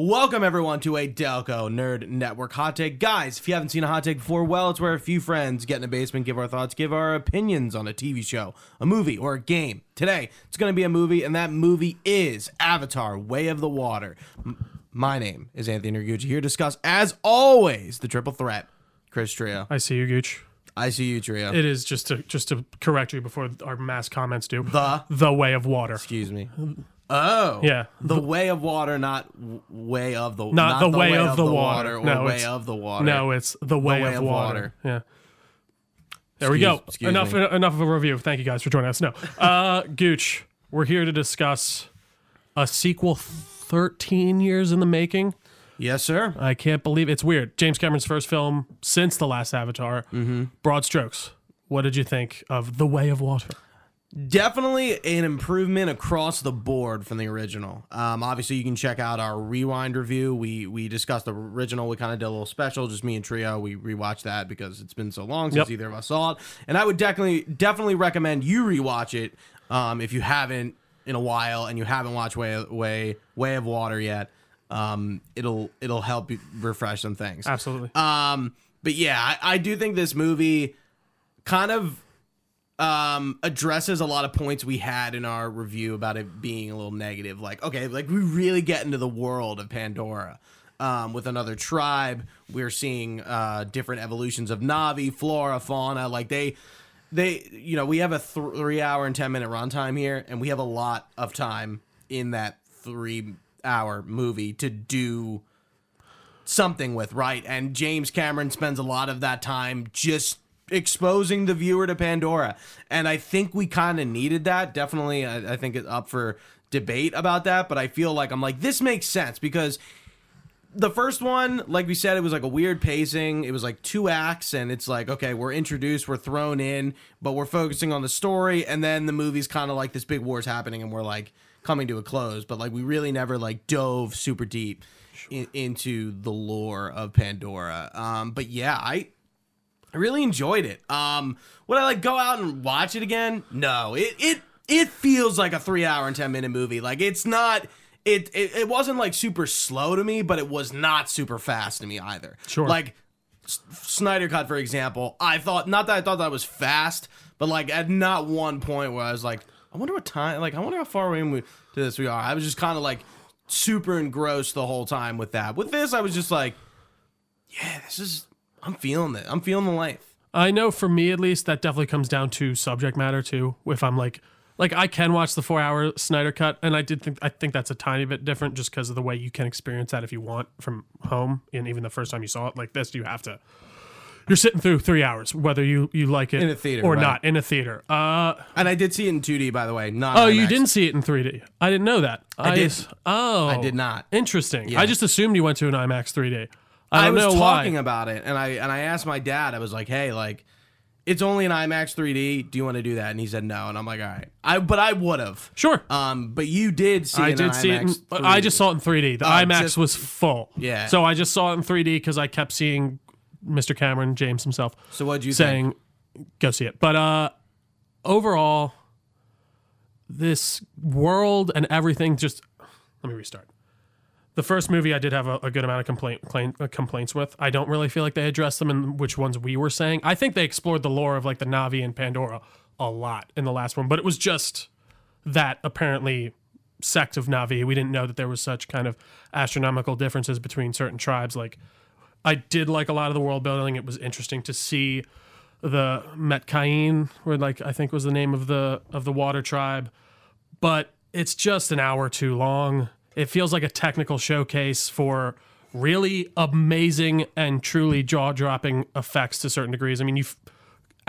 Welcome everyone to a Delco Nerd Network Hot Take. Guys, if you haven't seen a hot take before, well, it's where a few friends get in a basement, give our thoughts, give our opinions on a TV show, a movie, or a game. Today, it's going to be a movie, and that movie is Avatar, Way of the Water. My name is Anthony Nerguchi, here to discuss, as always, the triple threat, Chris Trio. I see you, Gooch. I see you, Trio. It is, just to correct you before our mass comments do, the Way of Water. Excuse me. Oh. Yeah. The Way of Water, not Way of the... Not the Way of the Water. No, Way of the Water. No, it's the Way of Water. Yeah. There we go. Enough of a review. Thank you guys for joining us. No. Gooch, we're here to discuss a sequel 13 years in the making. Yes, sir. I can't believe... It's weird. James Cameron's first film since the last Avatar. Mm-hmm. Broad strokes. What did you think of The Way of Water? Definitely an improvement across the board from the original. Obviously, you can check out our Rewind review. We discussed the original. We kind of did a little special, just me and Trio. We rewatched that because it's been so long since either of us saw it. And I would definitely recommend you rewatch it if you haven't in a while and you haven't watched Way of Water yet. It'll help you refresh some things. Absolutely. But yeah, I do think this movie kind of... addresses a lot of points we had in our review about it being a little negative. Like, okay, like we really get into the world of Pandora. With another tribe, we're seeing different evolutions of Na'vi, flora, fauna. Like they, you know, we have a 3 hour and 10 minute runtime here, and we have a lot of time in that 3 hour movie to do something with, right? And James Cameron spends a lot of that time just exposing the viewer to Pandora, and I think we kind of needed that. Definitely, I think it's up for debate about that, but I feel like I'm like, this makes sense, because the first one, like we said, it was like a weird pacing. It was like 2 acts, and it's like, okay, we're introduced, we're thrown in, but we're focusing on the story, and then the movie's kind of like this big war's happening, and we're like coming to a close, but like we really never like dove super deep into the lore of Pandora. But yeah, I really enjoyed it. Would I like go out and watch it again? No. It feels like a 3 hour and 10 minute movie. Like it's not. It wasn't like super slow to me, but it was not super fast to me either. Sure. Like Snyder Cut, for example. I thought that was fast, but like at not one point where I was like, I wonder what time. Like I wonder how far into this we are. I was just kind of like super engrossed the whole time with that. With this, I was just like, yeah, this is. I'm feeling it. I'm feeling the length. I know for me, at least, that definitely comes down to subject matter, too. If I'm like I can watch the 4 hour Snyder Cut, and I think that's a tiny bit different just because of the way you can experience that if you want from home. And even the first time you saw it like this, you have to, you're sitting through 3 hours, whether you like it in a theater, or not in a theater. And I did see it in 2D, by the way. Not. Oh, you didn't see it in 3D. I didn't know that. I did. Oh, I did not. Interesting. Yeah. I just assumed you went to an IMAX 3D. I was talking about it, and I asked my dad. I was like, "Hey, like, it's only an IMAX 3D. Do you want to do that?" And he said no, and I'm like, "All right." But I would have. Sure. But you did see it in IMAX. I did see it. I just saw it in 3D. The IMAX was full. Yeah. So I just saw it in 3D because I kept seeing Mr. Cameron, James himself. So what did you think? Go see it. But overall, this world and everything just. Let me restart. The first movie I did have a good amount of complaints with. I don't really feel like they addressed them in which ones we were saying. I think they explored the lore of like the Na'vi and Pandora a lot in the last one, but it was just that apparently sect of Na'vi. We didn't know that there was such kind of astronomical differences between certain tribes. Like I did like a lot of the world building. It was interesting to see the Metkayin, where like I think was the name of the water tribe, but it's just an hour too long. It feels like a technical showcase for really amazing and truly jaw-dropping effects to certain degrees. I mean, you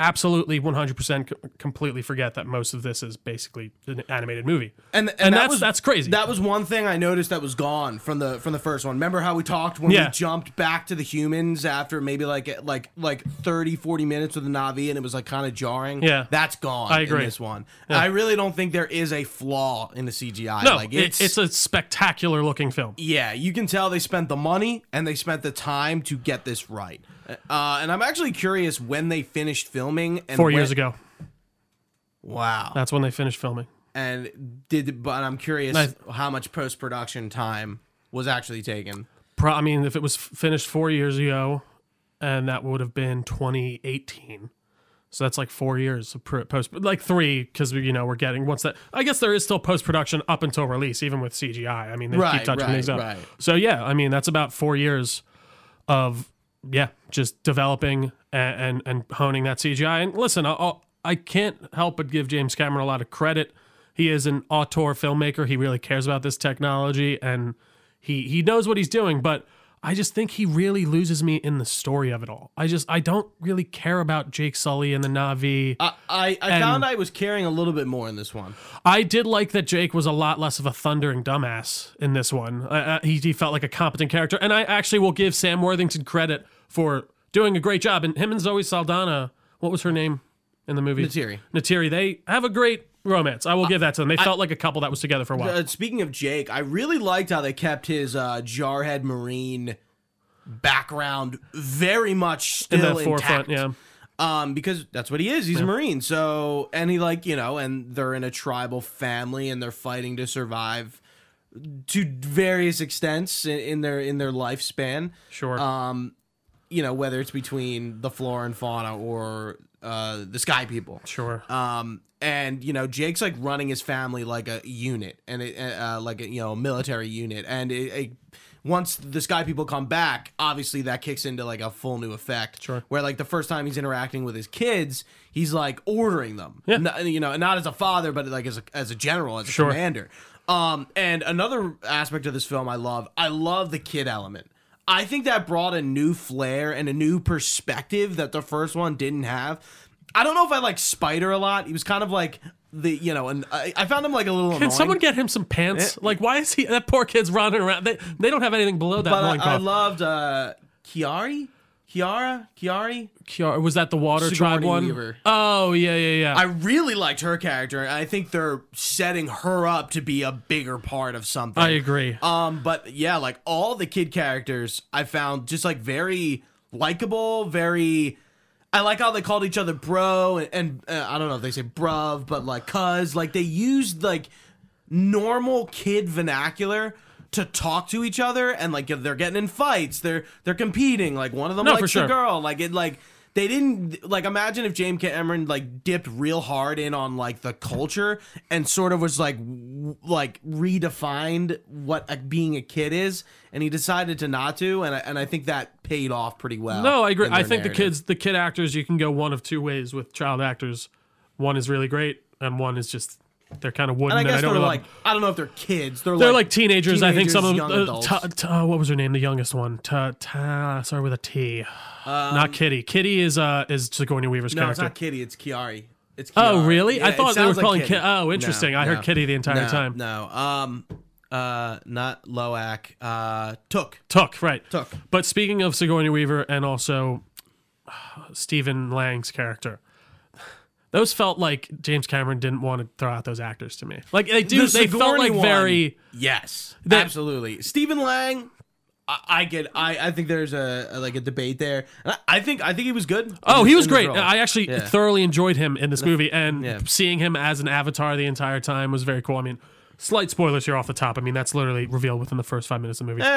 absolutely 100% completely forget that most of this is basically an animated movie. And that's crazy. That was one thing I noticed that was gone from the first one. Remember how we talked when we jumped back to the humans after maybe like 30, 40 minutes with the Na'vi, and it was like kind of jarring? Yeah. That's gone in this one. Yeah. I really don't think there is a flaw in the CGI. No, like it's a spectacular looking film. Yeah, you can tell they spent the money and they spent the time to get this right. And I'm actually curious when they finished filming. And 4 years ago. Wow. That's when they finished filming. But I'm curious how much post-production time was actually taken. I mean, if it was finished 4 years ago, and that would have been 2018. So that's like 4 years of post, like three, because you know we're getting once that. I guess there is still post production up until release, even with CGI. I mean, they keep touching things up. Right. So yeah, I mean that's about 4 years of just developing and honing that CGI. And listen, I can't help but give James Cameron a lot of credit. He is an auteur filmmaker. He really cares about this technology, and he knows what he's doing, but. I just think he really loses me in the story of it all. I don't really care about Jake Sully and the Na'vi. I found I was caring a little bit more in this one. I did like that Jake was a lot less of a thundering dumbass in this one. He felt like a competent character. And I actually will give Sam Worthington credit for doing a great job. And him and Zoe Saldana, what was her name in the movie? Neytiri. They have a great romance. I will give that to them. They felt like a couple that was together for a while. Speaking of Jake, I really liked how they kept his jarhead marine background very much still in the forefront, intact. Yeah. Because that's what he is. He's a marine. So, and he and they're in a tribal family and they're fighting to survive to various extents in their lifespan. Sure. Whether it's between the flora and fauna or the sky people. Sure. And Jake's like running his family like a unit, and a military unit. And once the sky people come back, obviously that kicks into like a full new effect. Sure. Where like the first time he's interacting with his kids, he's like ordering them. Yeah. Not as a father, but like as a general, as a commander. And another aspect of this film I love the kid element. I think that brought a new flair and a new perspective that the first one didn't have. I don't know if I like Spider a lot. He was kind of like I found him like a little annoying. Can someone get him some pants? Yeah. Like, why is he, that poor kid's running around? They don't have anything below that. But I loved Kiara. Was that the water Sigourney tribe one? Weaver. Oh, yeah. I really liked her character. I think they're setting her up to be a bigger part of something. I agree. But yeah, like all the kid characters I found just like very likable, very... I like how they called each other bro, and I don't know if they say bruv, but like cuz. Like they used like normal kid vernacular to talk to each other, and like they're getting in fights, they're competing, like one of them likes the girl, like it, like they didn't, like imagine if James Cameron like dipped real hard in on like the culture and sort of was like redefined what being a kid is, and he decided to not to, and I think that paid off pretty well. No, I agree. I think the kid actors, you can go one of two ways with child actors. One is really great, and one is just. They're kind of wooden. And I guess I don't know if they're kids. They're like teenagers. I think some of them. What was her name? The youngest one. Sorry, with a T. Not Kitty. Kitty is Sigourney Weaver's character. No, it's not Kitty. It's Kiari. It's Kiari. Oh, really? Yeah, I thought they were calling Kitty. Oh, interesting. No, I heard Kitty the entire time. No. Not Loak. Took. Took. Right. Took. But speaking of Sigourney Weaver and also Stephen Lang's character. Those felt like James Cameron didn't want to throw out those actors to me. Like they do, they felt like very yes, absolutely. Stephen Lang, I think there's a debate there. And I think he was good. Oh, he was great. I actually thoroughly enjoyed him in this movie, and seeing him as an avatar the entire time was very cool. I mean, slight spoilers here off the top. I mean, that's literally revealed within the first 5 minutes of the movie.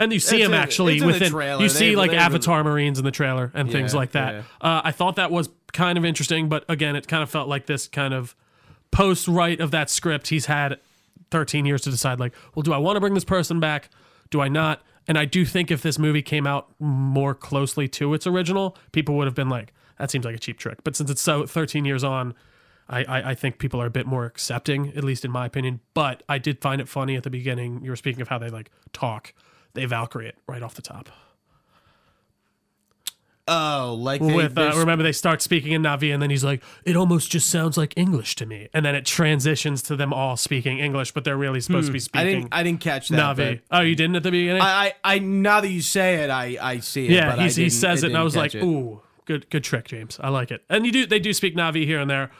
And you see him actually within. You see like Avatar Marines in the trailer and things like that. Yeah. I thought that was kind of interesting, but again, it kind of felt like this kind of post-write of that script. He's had 13 years to decide, like, well, do I want to bring this person back? Do I not? And I do think if this movie came out more closely to its original, people would have been like, that seems like a cheap trick. But since it's so 13 years on, I think people are a bit more accepting, at least in my opinion. But I did find it funny at the beginning. You were speaking of how they like talk. They Valkyrie it right off the top. Oh, like remember they start speaking in Na'vi, and then he's like, "It almost just sounds like English to me," and then it transitions to them all speaking English, but they're really supposed to be speaking. I didn't catch that. Na'vi. Oh, you didn't at the beginning. I now that you say it, I see it. Yeah, but he says it, and I was like, "Ooh, good trick, James. I like it." And they do speak Na'vi here and there.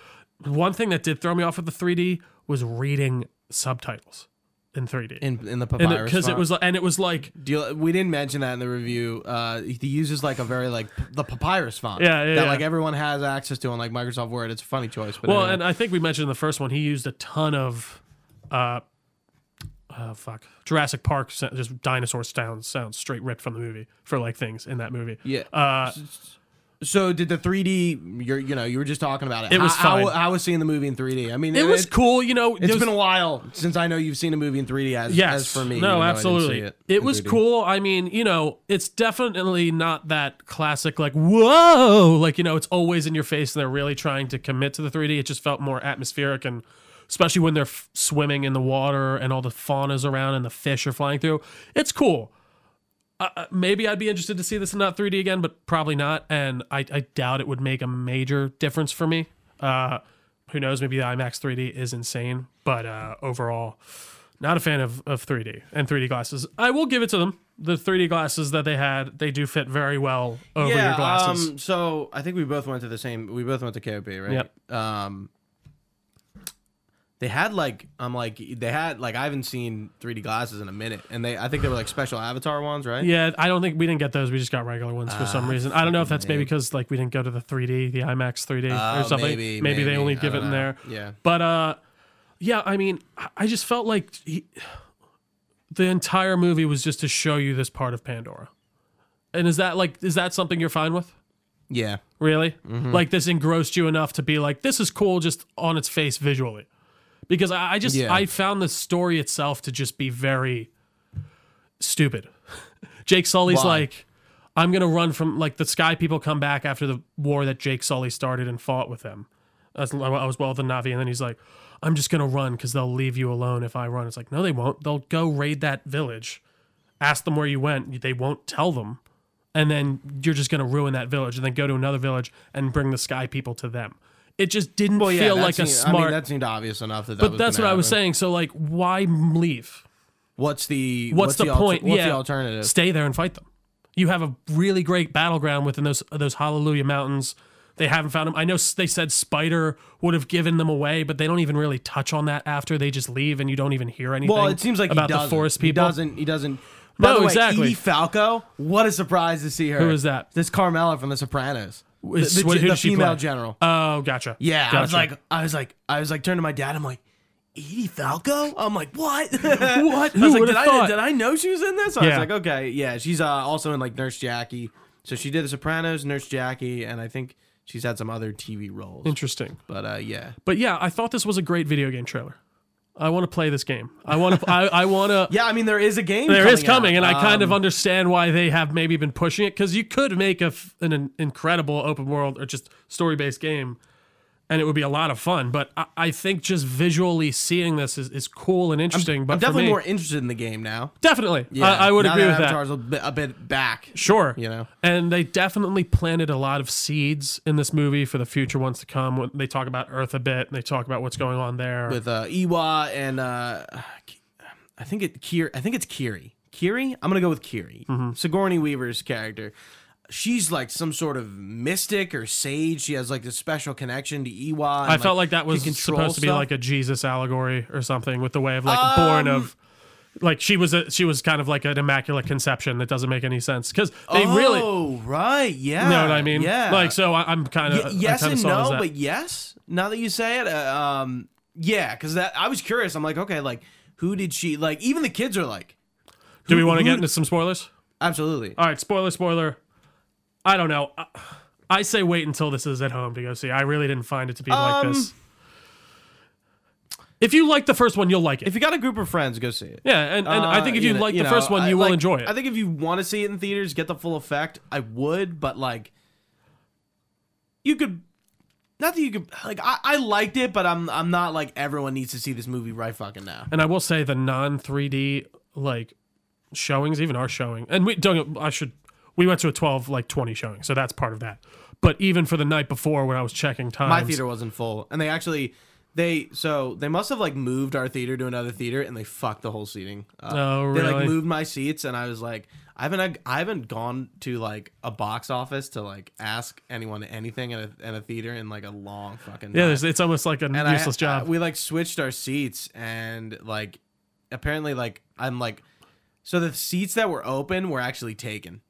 One thing that did throw me off of the 3D was reading subtitles. In 3D, in the papyrus, because it was, and it was like we didn't mention that in the review. He uses like a very like the papyrus font, like everyone has access to on like Microsoft Word. It's a funny choice, but well, anyway. And I think we mentioned in the first one he used a ton of Jurassic Park, just dinosaur sounds straight ripped from the movie for like things in that movie. Yeah. So did the 3D? You were just talking about it. It was fine. I was seeing the movie in 3D. I mean, it was cool. You know, it's been a while since I know you've seen a movie in 3D. As for me, no, absolutely, it was cool. I mean, you know, it's definitely not that classic like whoa, like you know, it's always in your face, and they're really trying to commit to the 3D. It just felt more atmospheric, and especially when they're swimming in the water and all the fauna's around and the fish are flying through, it's cool. Maybe I'd be interested to see this in not 3D again, but probably not. And I doubt it would make a major difference for me. Who knows? Maybe the IMAX 3D is insane. But overall, not a fan of 3D and 3D glasses. I will give it to them. The 3D glasses that they had, they do fit very well over your glasses. So I think we both went to the same. We both went to KOP, right? Yep. They had like I haven't seen 3D glasses in a minute, and I think they were like special Avatar ones, right? Yeah, I don't think we didn't get those. We just got regular ones for some reason. I don't know if that's maybe because like we didn't go to the 3D, the IMAX 3D or something. Maybe they only give it in there. Yeah, but yeah, I mean, I just felt like the entire movie was just to show you this part of Pandora, and is that something you're fine with? Yeah, really, like this engrossed you enough to be like, this is cool just on its face visually. Because I found the story itself to just be very stupid. Jake Sully's like, I'm going to run from, like, the Sky People come back after the war that Jake Sully started and fought with them. I was well with the Na'vi. And then he's like, I'm just going to run because they'll leave you alone if I run. It's like, no, they won't. They'll go raid that village. Ask them where you went. They won't tell them. And then you're just going to ruin that village and then go to another village and bring the Sky People to them. It just didn't feel like a smart... I mean, that seemed obvious enough that But that's what happen. I was saying. So, like, why leave? What's the point? What's the alternative? Stay there and fight them. You have a really great battleground within those Hallelujah Mountains. They haven't found them. I know they said Spider would have given them away, but they don't even really touch on that after. They just leave, and you don't even hear anything well, it seems like about the forest people. He doesn't... No, exactly. Edie Falco, what a surprise to see her. Who is that? This Carmela from The Sopranos. The female general. Oh, gotcha. Yeah, gotcha. I was like, turning to my dad. I'm like, Edie Falco. I'm like, what? What? Who would have thought? Did I know she was in this? I was like, okay, yeah. She's also in like Nurse Jackie. So she did The Sopranos, Nurse Jackie, and I think she's had some other TV roles. Interesting. But yeah. But yeah, I thought this was a great video game trailer. I want to play this game. I want to. Yeah, I mean, there is a game. There is coming, and I kind of understand why they have maybe been pushing it, because you could make an incredible open world or just story based game, and it would be a lot of fun. But I think just visually seeing this is cool and interesting. But I'm definitely more interested in the game now. Definitely, yeah. I would agree with that. Avatar's a bit back. Sure, you know, and they definitely planted a lot of seeds in this movie for the future ones to come. When they talk about Earth a bit, and they talk about what's going on there with Eywa and I think it's Kiri. Kiri, I'm gonna go with Kiri. Mm-hmm. Sigourney Weaver's character. She's like some sort of mystic or sage. She has like this special connection to Eywa. I felt like that was supposed to be like a Jesus allegory or something with the way of like born of, like she was kind of like an immaculate conception that doesn't make any sense because they really. Oh right, yeah. You know what I mean? Yeah. Like so, I'm kind of yes and no, but yes. Now that you say it, yeah, because that I was curious. I'm like, okay, like who did she like? Even the kids are like. Do we want to get into some spoilers? Absolutely. All right, spoiler. I don't know. I say wait until this is at home to go see. I really didn't find it to be like this. If you like the first one, you'll like it. If you got a group of friends, go see it. Yeah, and I think if you like the first one, you will enjoy it. I think if you want to see it in theaters, get the full effect, I would, but like you could not that you could like I liked it, but I'm not like everyone needs to see this movie right fucking now. And I will say the non-3D like showings, even our showing. And we went to a 20 showing, so that's part of that. But even for the night before when I was checking times... My theater wasn't full. And they actually... They must have like moved our theater to another theater and they fucked the whole seating. Oh, really? They like moved my seats and I was like... I haven't gone to like a box office to like ask anyone anything in a theater in like a long fucking time. Yeah, it's almost like a useless job. We like switched our seats and like... Apparently like... I'm like... So the seats that were open were actually taken.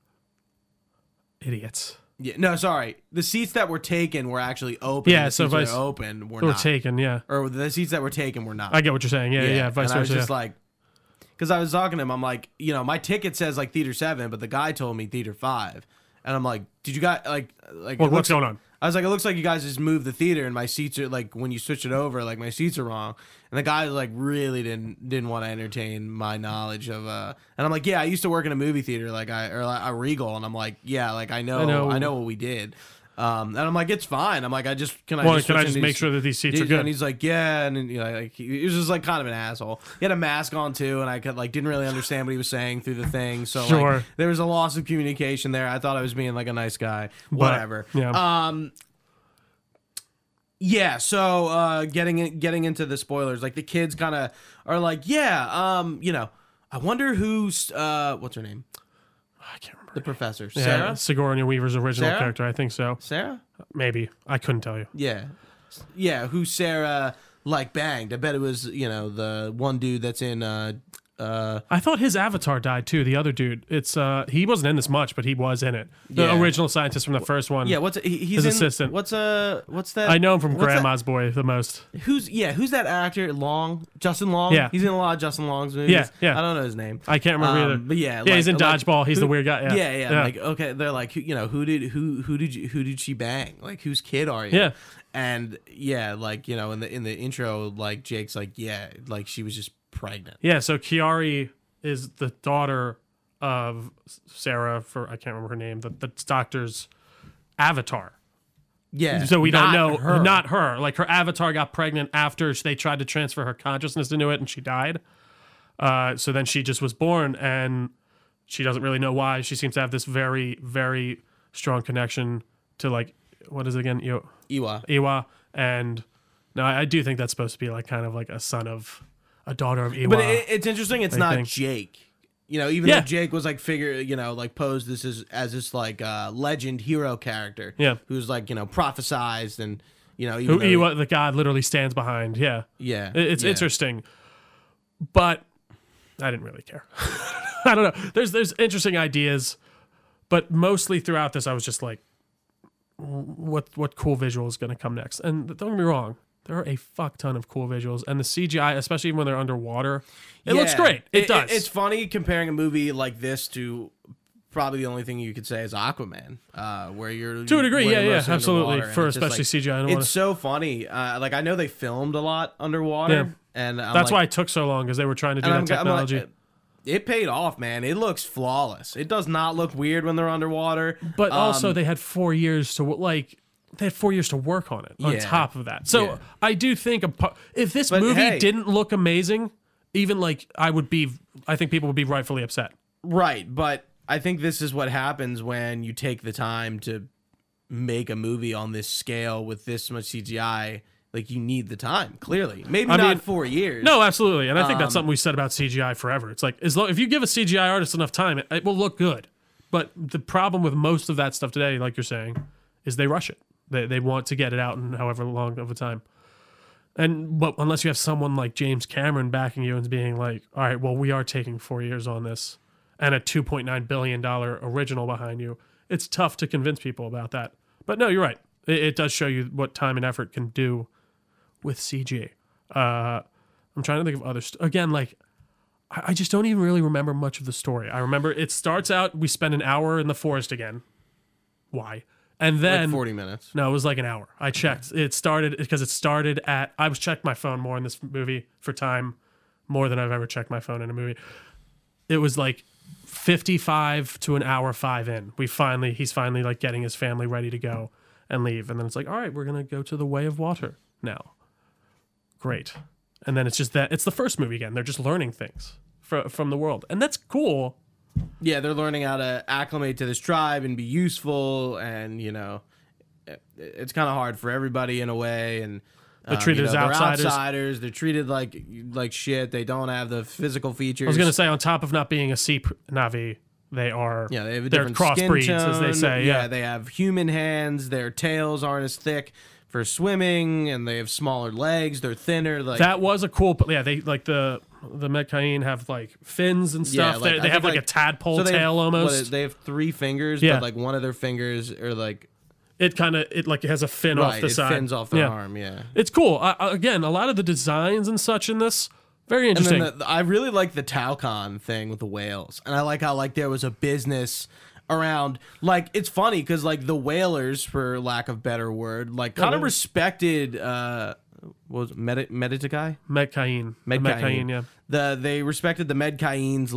Idiots. Yeah. No, sorry. The seats that were taken were actually open. Yeah. So vice open were not taken. Yeah. Or the seats that were taken were not. I get what you're saying. Yeah. Vice versa. I was just like, because I was talking to him, I'm like, you know, my ticket says like theater 7, but the guy told me theater 5, and I'm like, did you guys like what's going on? I was like, it looks like you guys just moved the theater, and my seats are like, when you switch it over, like my seats are wrong. And the guy like really didn't want to entertain my knowledge of and I'm like, yeah, I used to work in a movie theater, like a Regal, and I'm like, yeah, like I know what we did. And I'm like, it's fine. I'm like, can I just make sure that these seats are good? And he's like, yeah. And then, you know, like, he was just like kind of an asshole. He had a mask on too, and I could like didn't really understand what he was saying through the thing. So sure. Like, there was a loss of communication there. I thought I was being like a nice guy, whatever. But, yeah. Yeah. So getting into the spoilers, like the kids kind of are like, yeah, you know, I wonder who's what's her name? I can't remember. The professor. Yeah, Sarah? Sigourney Weaver's original character. I think so. Sarah? Maybe. I couldn't tell you. Yeah. Yeah, who Sarah, like, banged. I bet it was, you know, the one dude that's in... I thought his avatar died, too, the other dude. It's he wasn't in this much, but he was in it. The original scientist from the first one. Yeah, he's his assistant. What's that? I know him from Grandma's Boy the most. Who's that actor? Long? Justin Long? Yeah. He's in a lot of Justin Long's movies. Yeah, yeah. I don't know his name. I can't remember either. But yeah. Yeah, like, he's in Dodgeball. He's the weird guy. Yeah. Yeah. Like, okay, they're like, you know, who did she bang? Like, whose kid are you? Yeah. And yeah, like, you know, in the intro, like, Jake's like, yeah, like, she was just pregnant. Yeah, so Kiri is the daughter of Sarah, for I can't remember her name, the doctor's avatar. Yeah. So we don't know her. Not her. Like, her avatar got pregnant after they tried to transfer her consciousness into it, and she died. So then she just was born, and she doesn't really know why. She seems to have this very, very strong connection to, like, what is it again? Eywa. And no, I do think that's supposed to be like kind of like a son of a daughter of Eywa. But it's interesting. It's not Jake, you know, even though Jake was like you know, like posed this as this like legend hero character. Yeah. Who's like, you know, prophesized and, you know, even Eywa, the god literally stands behind. Yeah. Yeah. It's interesting, but I didn't really care. I don't know. There's interesting ideas, but mostly throughout this, I was just like, what cool visual is going to come next? And don't get me wrong, there are a fuck ton of cool visuals, and the CGI, especially when they're underwater, it looks great. It does. It's funny comparing a movie like this to probably the only thing you could say is Aquaman, where you're to a degree, yeah, absolutely, for especially like, CGI underwater. It's so funny. Like, I know they filmed a lot underwater, and that's why it took so long, because they were trying to do that technology. It paid off, man. It looks flawless. It does not look weird when they're underwater. But also, they had 4 years to work on it. On top of that, so I do think if this movie didn't look amazing, even like I think people would be rightfully upset. Right, but I think this is what happens when you take the time to make a movie on this scale with this much CGI. Like, you need the time, clearly. Maybe not 4 years. No, absolutely. And I think that's something we said about CGI forever. It's like, if you give a CGI artist enough time, it will look good. But the problem with most of that stuff today, like you're saying, is they rush it. They want to get it out in however long of a time. But unless you have someone like James Cameron backing you and being like, all right, well, we are taking 4 years on this and a $2.9 billion original behind you, it's tough to convince people about that. But no, you're right. It does show you what time and effort can do with CG. I'm trying to think of other again, like, I just don't even really remember much of the story. I remember it starts out, we spend an hour in the forest again. Why? And then... Like 40 minutes. No, it was like an hour. I checked. Okay. It started at... I was checking my phone more in this movie for time, more than I've ever checked my phone in a movie. It was like 55 to an hour 5 in. He's finally like getting his family ready to go and leave. And then it's like, all right, we're going to go to the Way of Water now. Great. And then it's just that it's the first movie again. They're just learning things from the world, and that's cool. Yeah, they're learning how to acclimate to this tribe and be useful, and, you know, it's kind of hard for everybody in a way, and they're treated as outsiders. They're treated like shit. They don't have the physical features. I was gonna say, on top of not being a sea Na'vi, they are they have a different crossbreeds, as they say. Yeah, they have human hands. Their tails aren't as thick for swimming, and they have smaller legs. They're thinner. Like, that was a cool, but yeah, they like the Metkayin have like fins and stuff. Yeah, like, they have like a tadpole tail almost. They have 3 fingers, but like one of their fingers are like it has a fin off the side. It fins off their arm. Yeah, it's cool. Again, a lot of the designs and such in this Very interesting. And then I really like the Tulkun thing with the whales, and I like how there was a business around, it's funny because the whalers, for lack of better word, kind of respected what was it, Metkayin? Metkayin, yeah. They respected the Metkayin's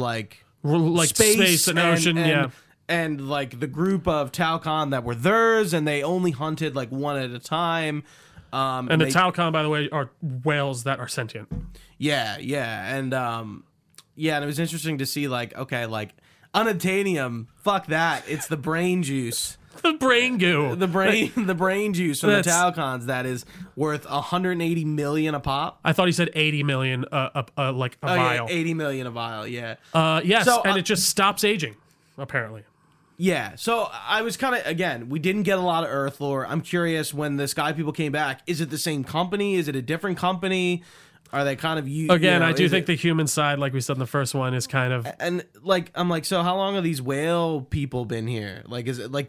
space and ocean, yeah. And the group of Tulkun that were theirs, and they only hunted one at a time. And the Tulkun, by the way, are whales that are sentient. Yeah, yeah. And and it was interesting to see unobtainium, fuck that. It's the brain juice. The brain goo. The brain juice from the Tulkuns that is worth 180 million a pop. I thought he said 80 million vial. Yeah, 80 million a vial, yeah. Yes, so, and it just stops aging, apparently. Yeah, so I was kind of, again, we didn't get a lot of Earth lore. I'm curious, when the Sky People came back, is it the same company? Is it a different company? Are they kind of... I do think the human side, like we said in the first one, is kind of... And, I'm so how long have these whale people been here? Did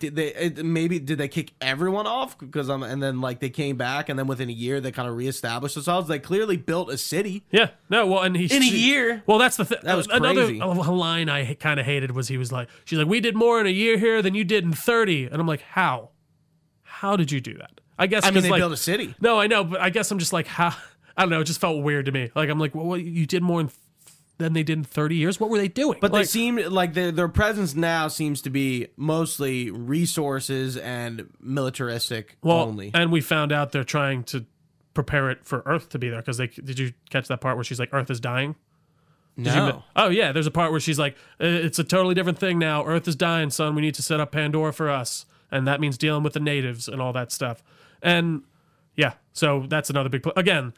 they kick everyone off? And then they came back, and then within a year, they kind of reestablished themselves. They clearly built a city. Yeah. No, well, and he... In a year? Well, that's the thing. That was crazy. Another line I kind of hated was she's like, we did more in a year here than you did in 30. And I'm like, how? How did you do that? I guess... I mean, they built a city. No, I know, but I guess I'm just how... I don't know. It just felt weird to me. I'm like, well, you did more than they did in 30 years. What were they doing? But they seem like their presence now seems to be mostly resources and militaristic only. And we found out they're trying to prepare it for Earth to be there because did you catch that part where she's like, Earth is dying? No. Oh yeah, there's a part where she's like, it's a totally different thing now. Earth is dying, son. We need to set up Pandora for us, and that means dealing with the natives and all that stuff. And yeah, so that's another big again.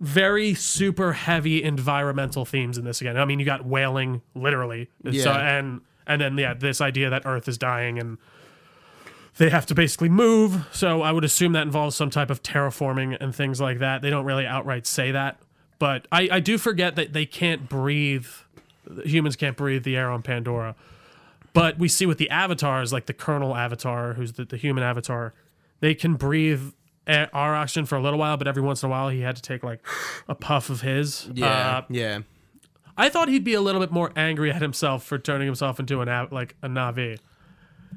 Very super heavy environmental themes in this again. I mean, you got whaling, literally. Yeah. So, and then this idea that Earth is dying and they have to basically move. So I would assume that involves some type of terraforming and things like that. They don't really outright say that. But I do forget that they can't breathe. Humans can't breathe the air on Pandora. But we see with the avatars, like the Colonel Avatar, who's the human avatar, they can breathe our oxygen for a little while, but every once in a while he had to take a puff of his. Yeah. I thought he'd be a little bit more angry at himself for turning himself into a Na'vi.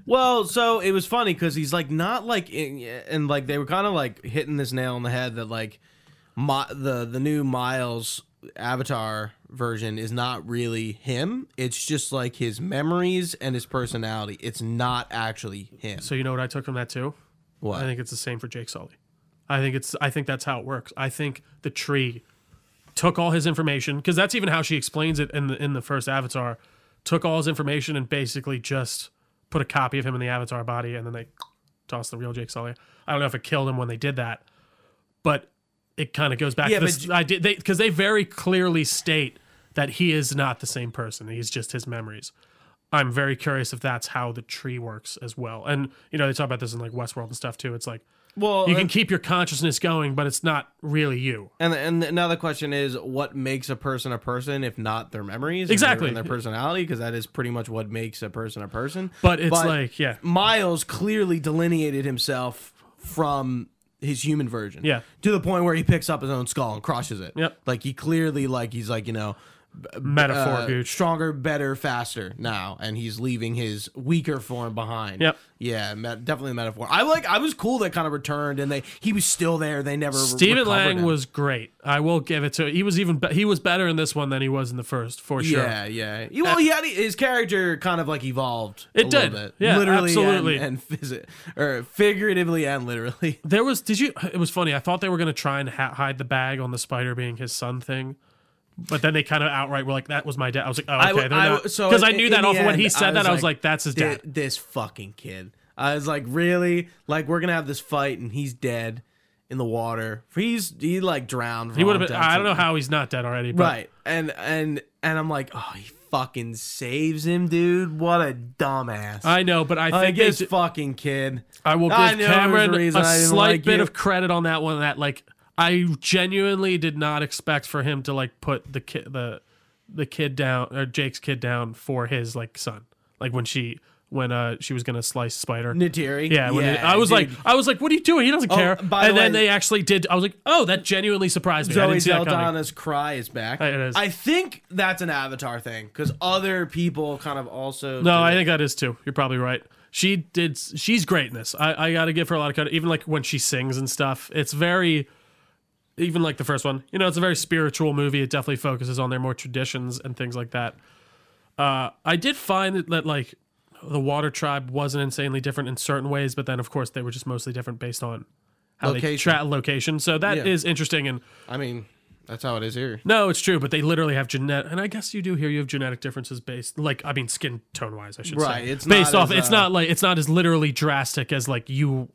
Well, so it was funny because he's they were kind of hitting this nail on the head that the new Miles Avatar version is not really him. It's just his memories and his personality. It's not actually him. So you know what I took from that too? What? I think it's the same for Jake Sully. I think that's how it works. I think the tree took all his information, because that's even how she explains it in the first Avatar. Took all his information and basically just put a copy of him in the Avatar body, and then they tossed the real Jake Sully. I don't know if it killed him when they did that, but it kind of goes back to this idea, because they very clearly state that he is not the same person. He's just his memories. I'm very curious if that's how the tree works as well. And, they talk about this in Westworld and stuff too. It's you can keep your consciousness going, but it's not really you. And now the question is, what makes a person if not their memories? Exactly. And their personality, because that is pretty much what makes a person. But Miles clearly delineated himself from his human version. Yeah. To the point where he picks up his own skull and crushes it. Yep. He clearly, metaphor gooch. Stronger, better, faster now, and he's leaving his weaker form behind. Yep. Yeah, definitely a metaphor. I was cool that kind of returned, and he was still there. They never Stephen Lang him. Was great. I will give it to him. He was better in this one than he was in the first, for sure. Yeah. His character kind of evolved. It did. Little bit. Yeah, literally absolutely. Or figuratively and literally. It was funny. I thought they were going to try and hide the bag on the spider being his son thing. But then they kind of outright were like, that was my dad. I was like, oh, okay. Because I knew that off when he said that, I was like, that's his dad. This fucking kid. I was like, really? We're going to have this fight, and he's dead in the water. He drowned. He would have been, I don't know how he's not dead already. But. Right. And I'm like, oh, he fucking saves him, dude. What a dumbass. I know, but I think this fucking kid. I will give Cameron a slight bit of credit on that one, I genuinely did not expect for him to put the kid down, or Jake's kid down, for his son. Like when she when she was gonna slice spider. Neytiri. Yeah. I was like, what are you doing? He doesn't care. And then they actually did. I was like, oh, that genuinely surprised me. Zoe Saldana's cry is back. It is. I think that's an Avatar thing because other people kind of also. No, I think that is too. You're probably right. She did. She's great in this. I gotta give her a lot of credit. Even like when she sings and stuff, it's very. Even like the first one, you know, it's a very spiritual movie. It definitely focuses on their more traditions and things like that. I did find that like the water tribe wasn't insanely different in certain ways, but then of course they were just mostly different based on how location. So that is interesting. And I mean, that's how it is here. No, it's true, but they literally have genetic, and I guess you do here. You have genetic differences based, like I mean, skin tone wise, I should say. Right. It's based off. It's not like it's not as literally drastic as like you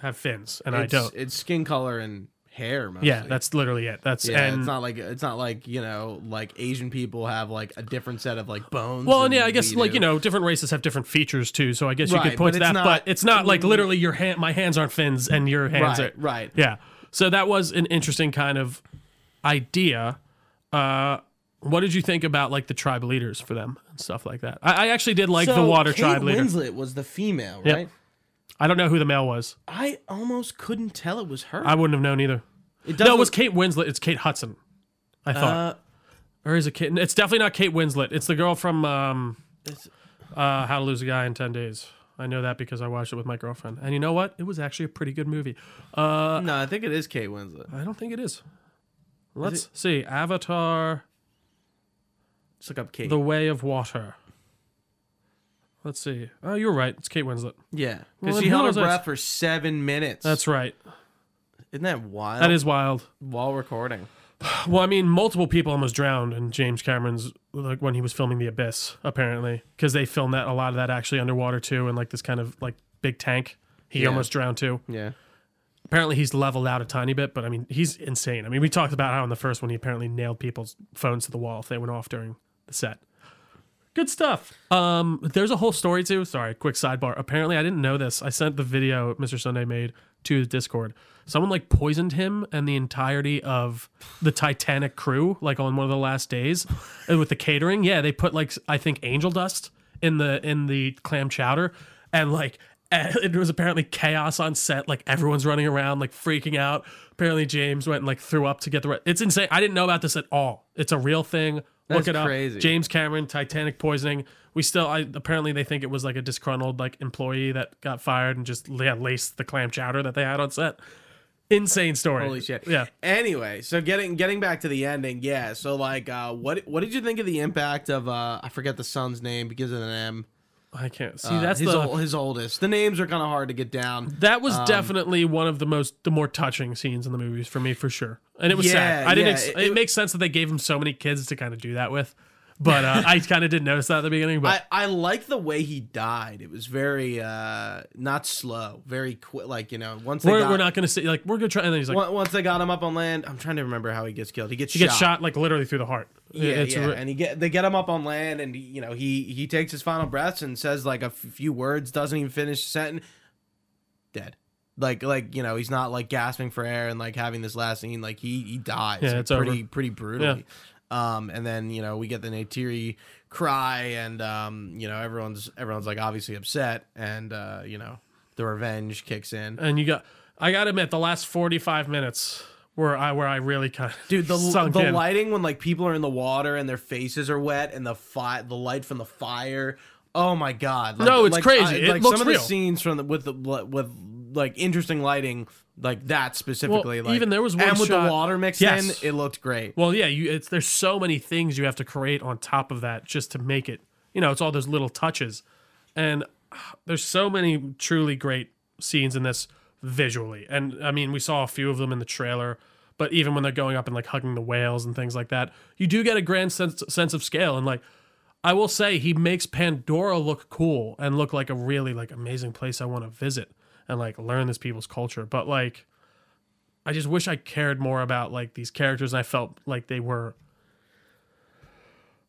have fins and I don't. It's skin color and. Hair mostly. Yeah, that's literally it. That's and it's not like you know, like Asian people have like a different set of like bones. Well, and yeah, I guess like you know, different races have different features too. So I guess you could point to that, but it's not like literally your hand. My hands aren't fins, and your hands are right. Yeah. So that was an interesting kind of idea. What did you think about like the tribe leaders for them and stuff like that? I actually did like the water tribe leader. Kate Winslet was the female, right? Yep. I don't know who the male was. I almost couldn't tell it was her. I wouldn't have known either. No, it was Kate Winslet. It's Kate Hudson, I thought. Or is it Kate? It's definitely not Kate Winslet. It's the girl from How to Lose a Guy in 10 Days. I know that because I watched it with my girlfriend. And you know what? It was actually a pretty good movie. No, I think it is Kate Winslet. I don't think it is. Let's see. Avatar. Let's look up Kate. The Way of Water. Let's see. Oh, you're right. It's Kate Winslet. Yeah. Because she held her breath for 7 minutes. That's right. Isn't that wild? That is wild. While recording. Well, I mean, multiple people almost drowned in James Cameron's, like, when he was filming The Abyss, apparently. Because they filmed that a lot of that actually underwater, too, and, like, this kind of, like, big tank. He almost drowned, too. Yeah. Apparently, he's leveled out a tiny bit, but, I mean, he's insane. I mean, we talked about how in the first one he apparently nailed people's phones to the wall if they went off during the set. Good stuff. There's a whole story too. Sorry, quick sidebar. Apparently, I didn't know this. I sent the video Mr. Sunday made to the Discord. Someone like poisoned him and the entirety of the Titanic crew, like on one of the last days, with the catering. Yeah, they put like I think angel dust in the clam chowder, and like it was apparently chaos on set. Like everyone's running around, like freaking out. Apparently, James went and like threw up to get the rest. It's insane. I didn't know about this at all. It's a real thing. Look it up. Crazy. James Cameron, Titanic poisoning. Apparently they think it was like a disgruntled like employee that got fired and just laced the clam chowder that they had on set. Insane story. Holy shit. Yeah. Anyway, so getting back to the ending, yeah. So like, what did you think of the impact of I forget the son's name because of an M. I can't see that's his oldest. The names are kind of hard to get down. That was definitely one of the more touching scenes in the movies for me for sure. And it was sad. I didn't. It makes sense that they gave him so many kids to kind of do that with, but I kind of didn't notice that at the beginning. But I like the way he died. It was very not slow, very quick. Like you know, we're not going to say like we're going to try. And then he's like, once they got him up on land, I'm trying to remember how he gets killed. He gets shot like literally through the heart. Yeah, and they get him up on land, and you know he takes his final breaths and says like a few words, doesn't even finish the sentence, dead. Like you know, he's not like gasping for air and like having this last scene. Like he dies. Yeah, it's pretty brutally. Yeah. And then you know we get the Neytiri cry, and you know everyone's like obviously upset, and you know the revenge kicks in. And I gotta admit, the last 45 minutes. Where I really kind of dude the lighting when like people are in the water and their faces are wet and the light from the fire, oh my god! Like, no, it's like, crazy. It looks real. Some of the scenes from with like interesting lighting like that specifically. Well, like even there was one and with shot, the water mixed in, it looked great. Well, yeah, there's so many things you have to create on top of that just to make it. You know, it's all those little touches, and there's so many truly great scenes in this. Visually, and I mean we saw a few of them in the trailer, but even when they're going up and like hugging the whales and things like that, you do get a grand sense of scale. And like I will say, he makes Pandora look cool and look like a really like amazing place I want to visit and like learn this people's culture. But like I just wish I cared more about like these characters, and I felt like they were,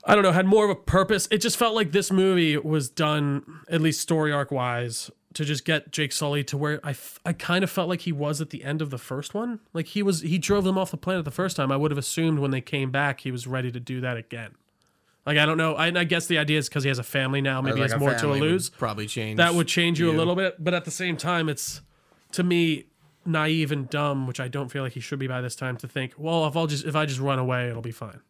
I don't know, had more of a purpose. It just felt like this movie was done, at least story arc wise, to just get Jake Sully to where I kind of felt like he was at the end of the first one. Like he drove them off the planet the first time. I would have assumed when they came back, he was ready to do that again. Like, I don't know. I guess the idea is because he has a family now. Maybe like he has more to lose. Probably change. That would change you a little bit. But at the same time, it's, to me, naive and dumb, which I don't feel like he should be by this time, to think, well, if I just run away, it'll be fine.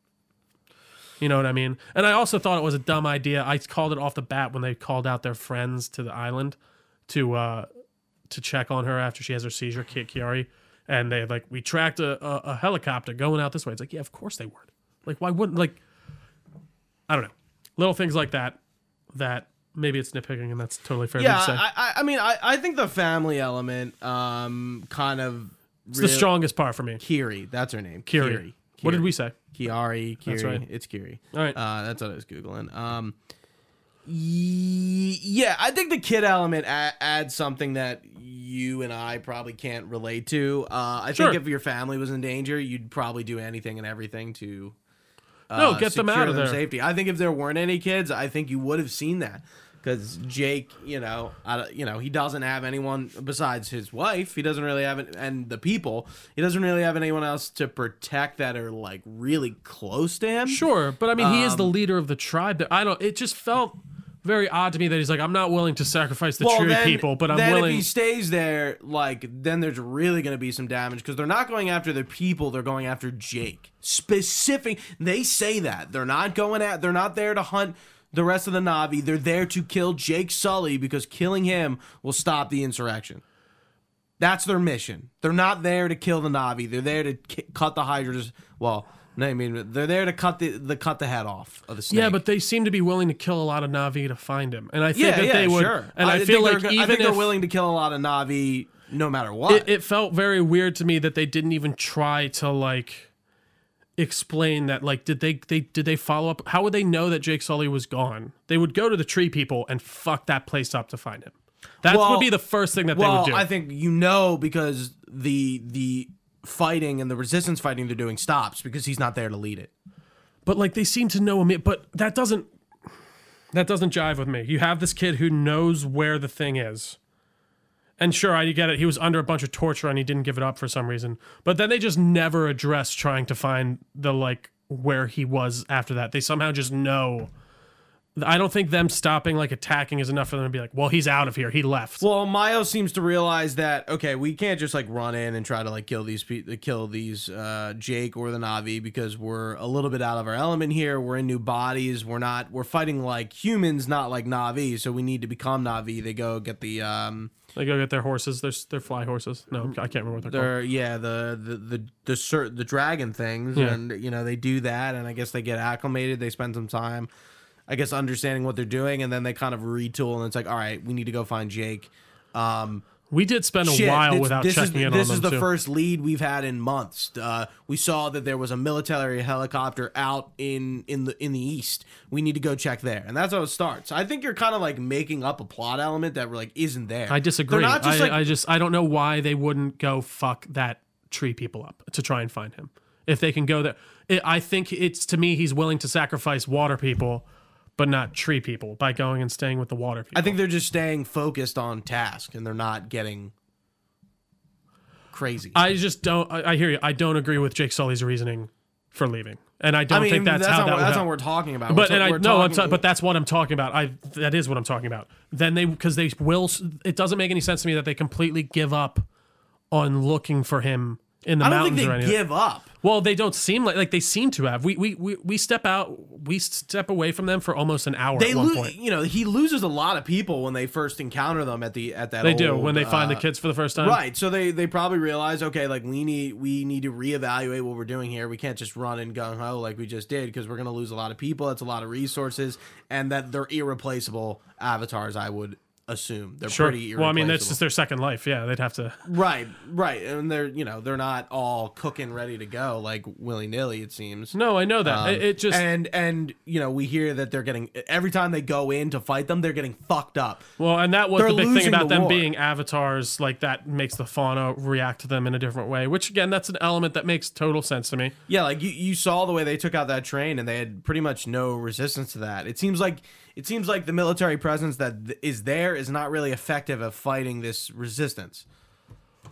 You know what I mean? And I also thought it was a dumb idea. I called it off the bat when they called out their friends to the island to check on her after she has her seizure, Kiari. And they like, we tracked a helicopter going out this way. It's like, yeah, of course they weren't. Like, why wouldn't, like, I don't know. Little things like that, that maybe it's nitpicking, and that's totally fair to say. Yeah, I mean, I think the family element kind of... It's the strongest part for me. Kiri, that's her name. Kiri. What did we say? Kiri. That's right. It's Kiri. All right. That's what I was Googling. Yeah, I think the kid element adds something that you and I probably can't relate to. I think if your family was in danger, you'd probably do anything and everything to... get them out of there. Safety. I think if there weren't any kids, I think you would have seen that, because Jake, he doesn't have anyone besides his wife. He doesn't really have it, and the people. He doesn't really have anyone else to protect that are like really close to him. Sure, but I mean, he is the leader of the tribe. That I don't. It just felt very odd to me that he's like, I'm not willing to sacrifice the people, but I'm willing. If he stays there, like, then there's really going to be some damage, because they're not going after the people, they're going after Jake. Specific, they say that they're not there to hunt the rest of the Na'vi, they're there to kill Jake Sully, because killing him will stop the insurrection. That's their mission. They're not there to kill the Na'vi, they're there to cut the Hydra's, no, I mean, they're there to cut the head off of the snake. Yeah, but they seem to be willing to kill a lot of Na'vi to find him, and I think they would. Sure. And I feel like even if they're willing to kill a lot of Na'vi, no matter what, it felt very weird to me that they didn't even try to like explain that. Like, did they follow up? How would they know that Jake Sully was gone? They would go to the tree people and fuck that place up to find him. That would be the first thing that they would do. I think because the fighting and the resistance fighting they're doing stops because he's not there to lead it. But like, they seem to know him, but that doesn't jive with me. You have this kid who knows where the thing is, and sure, I get it, he was under a bunch of torture and he didn't give it up for some reason, but then they just never address trying to find the like where he was after that. They somehow just know. I don't think them stopping, like, attacking is enough for them to be like, well, he's out of here. He left. Well, Miles seems to realize that, okay, we can't just, like, run in and try to, like, kill these Jake or the Na'vi, because we're a little bit out of our element here. We're in new bodies. We're fighting like humans, not like Na'vi, so we need to become Na'vi. They go get They go get their horses. They're fly horses. No, I can't remember what they're called. Yeah, the dragon things, yeah. And, they do that, and I guess they get acclimated. They spend some time, I guess, understanding what they're doing, and then they kind of retool, and it's like, all right, we need to go find Jake. We did spend a while without checking in on them, too. This is the first lead we've had in months. We saw that there was a military helicopter out in the east. We need to go check there, and that's how it starts. I think you're kind of like making up a plot element that like isn't there. I disagree. I don't know why they wouldn't go fuck that tree people up to try and find him if they can go there. I think it's, to me, he's willing to sacrifice water people, but not tree people, by going and staying with the water people. I think they're just staying focused on task, and they're not getting crazy. I just don't. I hear you. I don't agree with Jake Sully's reasoning for leaving, and I don't think that's how that. That's what we're talking about. But that's what I'm talking about. That is what I'm talking about. Then because they will. It doesn't make any sense to me that they completely give up on looking for him in the mountains. I don't think they give up. Well, they don't seem like they seem to have. We step out, we step away from them for almost an hour at one point. He loses a lot of people when they first encounter them when they find the kids for the first time. Right. So they probably realize, okay, like we need to reevaluate what we're doing here. We can't just run and gung ho like we just did, because we're going to lose a lot of people. That's a lot of resources, and that they're irreplaceable avatars, I would assume. They're pretty irreplaceable. Well, I mean, that's just their second life. Yeah, they'd have to. Right. And they're, they're not all cooking ready to go like willy-nilly, it seems. No, I know that. It just. And we hear that they're getting, every time they go in to fight them, they're getting fucked up. Well, and that was the big thing about them being avatars, like that makes the fauna react to them in a different way, which again, that's an element that makes total sense to me. Yeah, like you saw the way they took out that train, and they had pretty much no resistance to that. It seems like the military presence that is there is not really effective at fighting this resistance.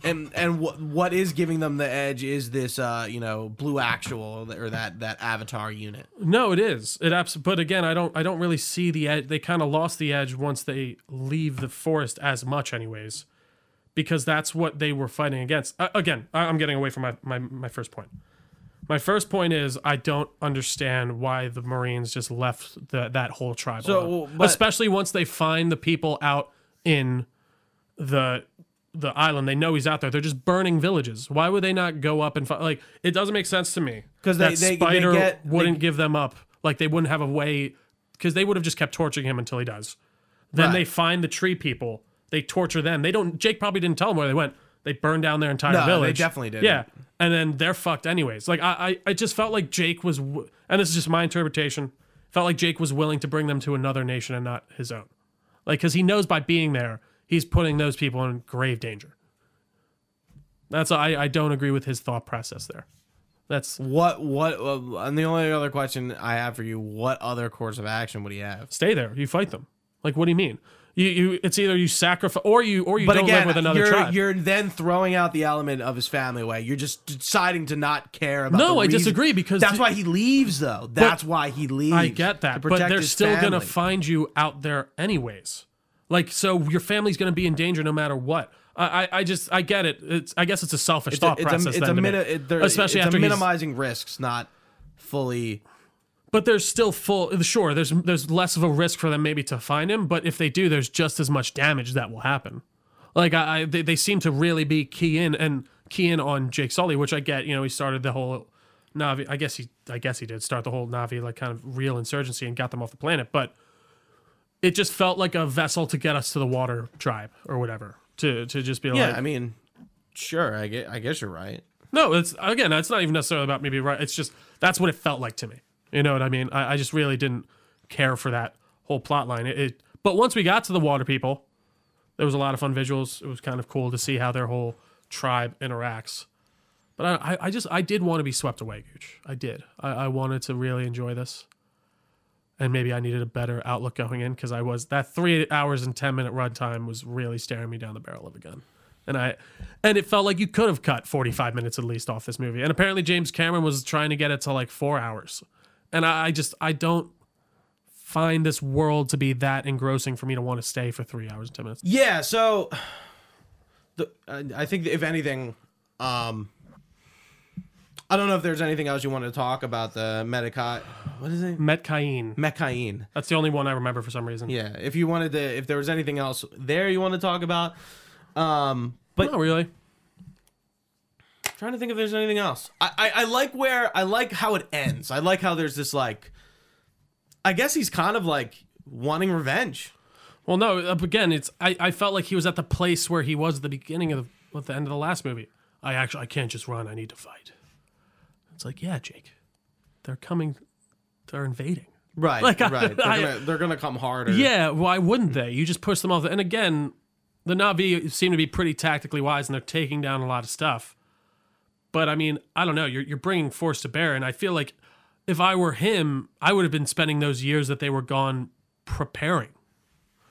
And what is giving them the edge is this, you know, blue actual or that Avatar unit. No, it is. But again, I don't really see the edge. They kind of lost the edge once they leave the forest as much, anyways, because that's what they were fighting against. Again, I'm getting away from my first point. My first point is I don't understand why the Marines just left that whole tribe alone. Especially once they find the people out in the island. They know he's out there. They're just burning villages. Why would they not go up and fight? Like, it doesn't make sense to me. Because Spider wouldn't give them up. Like, they wouldn't have a way, because they would have just kept torturing him until he dies. Then they find the tree people. They torture them. They don't. Jake probably didn't tell them where they went. They burned down their entire village. They definitely did. Yeah, and then they're fucked anyways. Like, I just felt like Jake was, and this is just my interpretation, felt like Jake was willing to bring them to another nation and not his own. Like, because he knows by being there, he's putting those people in grave danger. That's I don't agree with his thought process there. That's and the only other question I have for you: what other course of action would he have? Stay there. You fight them. Like, what do you mean? You it's either you sacrifice or you don't live with another tribe. You're then throwing out the element of his family away. You're just deciding to not care about. No, I disagree, because that's why he leaves, though. That's why he leaves. I get that, but they're still gonna find you out there anyways. Like, so your family's going to be in danger no matter what. I get it. I guess it's a selfish thought process. Especially after minimizing risks, not fully. But there's still sure, there's less of a risk for them maybe to find him, but if they do, there's just as much damage that will happen. Like, they seem to really be key in on Jake Sully, which I get. You know, he started the whole Na'vi. I guess he did start the whole Na'vi, like, kind of real insurgency and got them off the planet, but it just felt like a vessel to get us to the water tribe or whatever, to just be like... Yeah, I mean, sure, I guess you're right. No, it's not even necessarily about me being right. It's just, that's what it felt like to me. You know what I mean? I just really didn't care for that whole plot line. But once we got to the water people, there was a lot of fun visuals. It was kind of cool to see how their whole tribe interacts. But I did want to be swept away, Gooch. I did. I wanted to really enjoy this. And maybe I needed a better outlook going in, because that 3 hours and 10-minute run time was really staring me down the barrel of a gun. And it felt like you could have cut 45 minutes at least off this movie. And apparently James Cameron was trying to get it to like 4 hours. And I don't find this world to be that engrossing for me to want to stay for 3 hours and 10 minutes. Yeah, so I think if anything, I don't know if there's anything else you want to talk about the Metkayin. What is it? Metkayin. Metkayin. That's the only one I remember for some reason. Yeah. If you wanted to, if there was anything else there you want to talk about, but not really. I'm trying to think if there's anything else. I like how it ends. I like how there's this, like, I guess he's kind of like wanting revenge. Well, no. Again, I felt like he was at the place where he was at the beginning at the end of the last movie. I can't just run. I need to fight. It's like, yeah, Jake, they're coming, they're invading. Right, like, right. They're going to come harder. Yeah, why wouldn't they? You just push them off. And again, the Na'vi seem to be pretty tactically wise, and they're taking down a lot of stuff. But, I mean, I don't know. You're bringing force to bear, and I feel like if I were him, I would have been spending those years that they were gone preparing.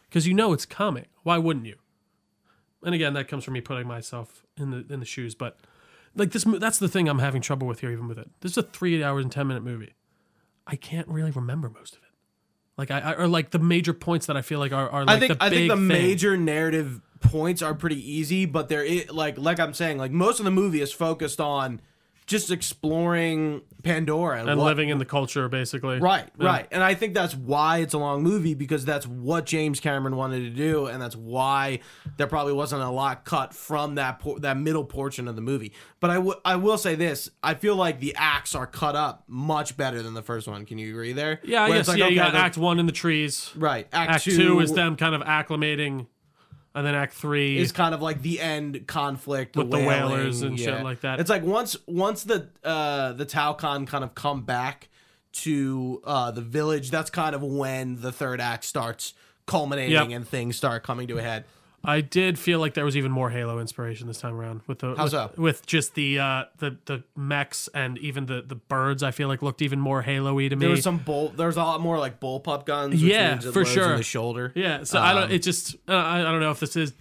Because you know it's coming. Why wouldn't you? And again, that comes from me putting myself in the shoes, but... Like, that's the thing I'm having trouble with here, even with it. This is a 3 hours and 10-minute movie. I can't really remember most of it. Like, like the major points that I feel like are like I think the major narrative points are pretty easy, but there is, like I'm saying, like, most of the movie is focused on just exploring Pandora. And living in the culture, basically. Right, yeah. Right. And I think that's why it's a long movie, because that's what James Cameron wanted to do, and that's why there probably wasn't a lot cut from that middle portion of the movie. But I will say this. I feel like the acts are cut up much better than the first one. Can you agree there? Yeah, I guess, like, yeah, okay, you got Act 1 in the trees. Right. Act two is them kind of acclimating... And then Act 3 is kind of like the end conflict with the whalers and shit like that. It's like once the Tulkun kind of come back to the village, that's kind of when the third act starts culminating, and things start coming to a head. I did feel like there was even more Halo inspiration this time around with the with just the mechs and even the birds. I feel like looked even more Halo-y to me. There's a lot more like bullpup guns. Yeah, for sure. In the shoulder. Yeah, so I don't know if this is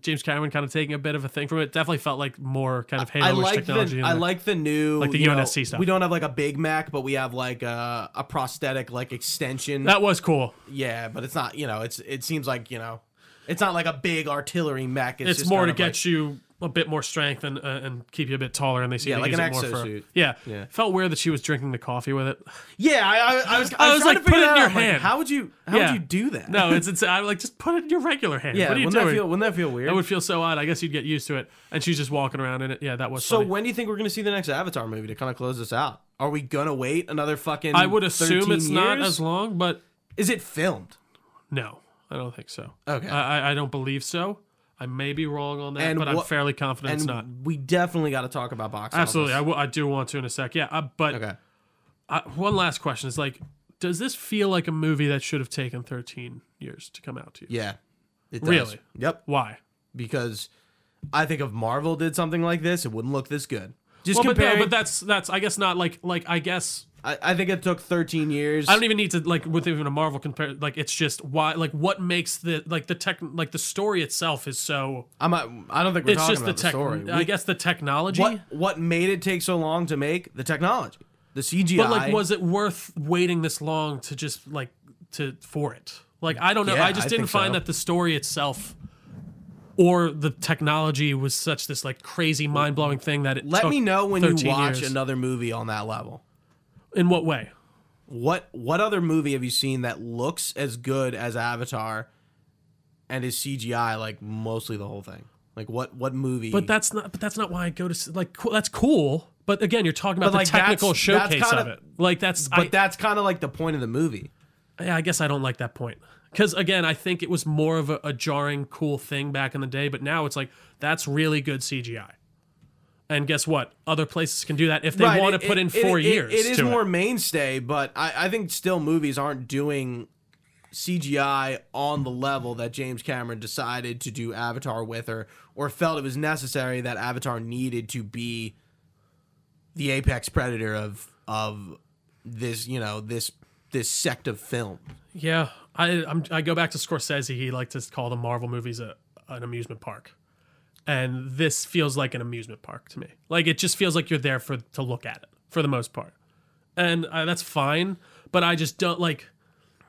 James Cameron kind of taking a bit of a thing from it. Definitely felt like more kind of Halo-ish technology. I like the new, like the UNSC stuff. We don't have like a Big Mac, but we have like a prosthetic like extension. That was cool. Yeah, but it's not, you know, it seems like, you know, it's not like a big artillery mech. It's just more to get like, you a bit more strength and keep you a bit taller, and they see like an exosuit. Yeah, felt weird that she was drinking the coffee with it. Yeah, I was like, put it in your hand. Like, how would you do that? No, it's I'm like, just put it in your regular hand. Yeah, what are you doing? Wouldn't that feel weird? That would feel so odd. I guess you'd get used to it. And she's just walking around in it. Yeah, that was. So funny. When do you think we're gonna see the next Avatar movie to kind of close this out? Are we gonna wait another fucking? I would assume it's not as long, but is it filmed? No, I don't think so. Okay, I don't believe so. I may be wrong on that, but I'm fairly confident it's not. We definitely got to talk about box office. Absolutely. I do want to in a sec. Yeah, but okay. One last question is like, does this feel like a movie that should have taken 13 years to come out to you? Yeah, it does. Really? Yep. Why? Because I think if Marvel did something like this, it wouldn't look this good. Just comparing, but that's I guess not like I guess. I think it took 13 years. I don't even need to like with even a Marvel compare. Like it's just why like what makes the like the tech like the story itself is so. I don't think we're talking about the story. I guess the technology. What made it take so long to make the technology, the CGI? But like, was it worth waiting this long to just like for it? Like I don't know. Yeah, I just didn't find that the story itself. Or the technology was such this like crazy mind blowing thing that it. Let me know when you watch another movie on that level. In what way? What other movie have you seen that looks as good as Avatar, and is CGI like mostly the whole thing? Like what movie? But that's not why I go to like. That's cool. But again, you're talking about the technical showcase of it. Like that's. But that's kind of like the point of the movie. Yeah, I guess I don't like that point. Because, again, I think it was more of a jarring, cool thing back in the day. But now it's like, that's really good CGI. And guess what? Other places can do that if they want to put in 4 years. It is more mainstay, but I think still movies aren't doing CGI on the level that James Cameron decided to do Avatar with or felt it was necessary that Avatar needed to be the apex predator of this, you know, this sect of film. Yeah. I go back to Scorsese. He likes to call the Marvel movies an amusement park, and this feels like an amusement park to me. Like it just feels like you're there to look at it for the most part, and that's fine. But I just don't like.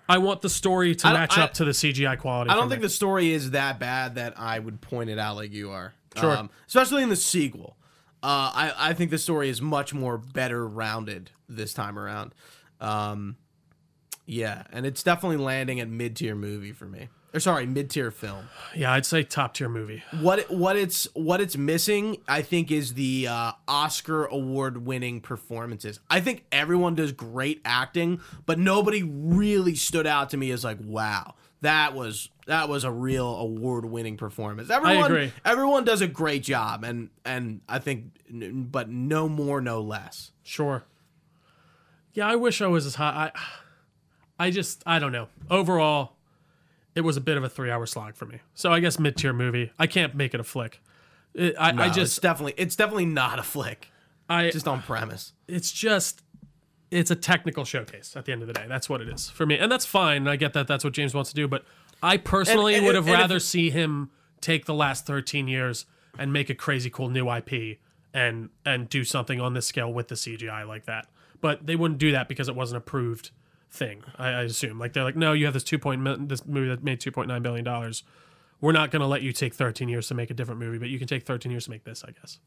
I want the story to match up to the CGI quality. I don't think the story is that bad that I would point it out like you are. Sure, especially in the sequel. I think the story is much more better rounded this time around. Yeah, and it's definitely landing at mid-tier movie for me. Or sorry, mid-tier film. Yeah, I'd say top-tier movie. What it's missing, I think, is the Oscar award-winning performances. I think everyone does great acting, but nobody really stood out to me as like, wow, that was a real award-winning performance. I agree. Everyone does a great job, and I think, but no more, no less. Sure. Yeah, I wish I was as high. I don't know. Overall, it was a bit of a 3-hour slog for me. So I guess mid-tier movie. I can't make it a flick. It's definitely not a flick. Just on premise. It's a technical showcase at the end of the day. That's what it is for me. And that's fine. I get that that's what James wants to do. But I personally would have rather see him take the last 13 years and make a crazy cool new IP and do something on this scale with the CGI like that. But they wouldn't do that because it wasn't approved thing, I assume. Like they're like, no, you have this movie that made $2.9 billion. We're not going to let you take 13 years to make a different movie, but you can take 13 years to make this, I guess.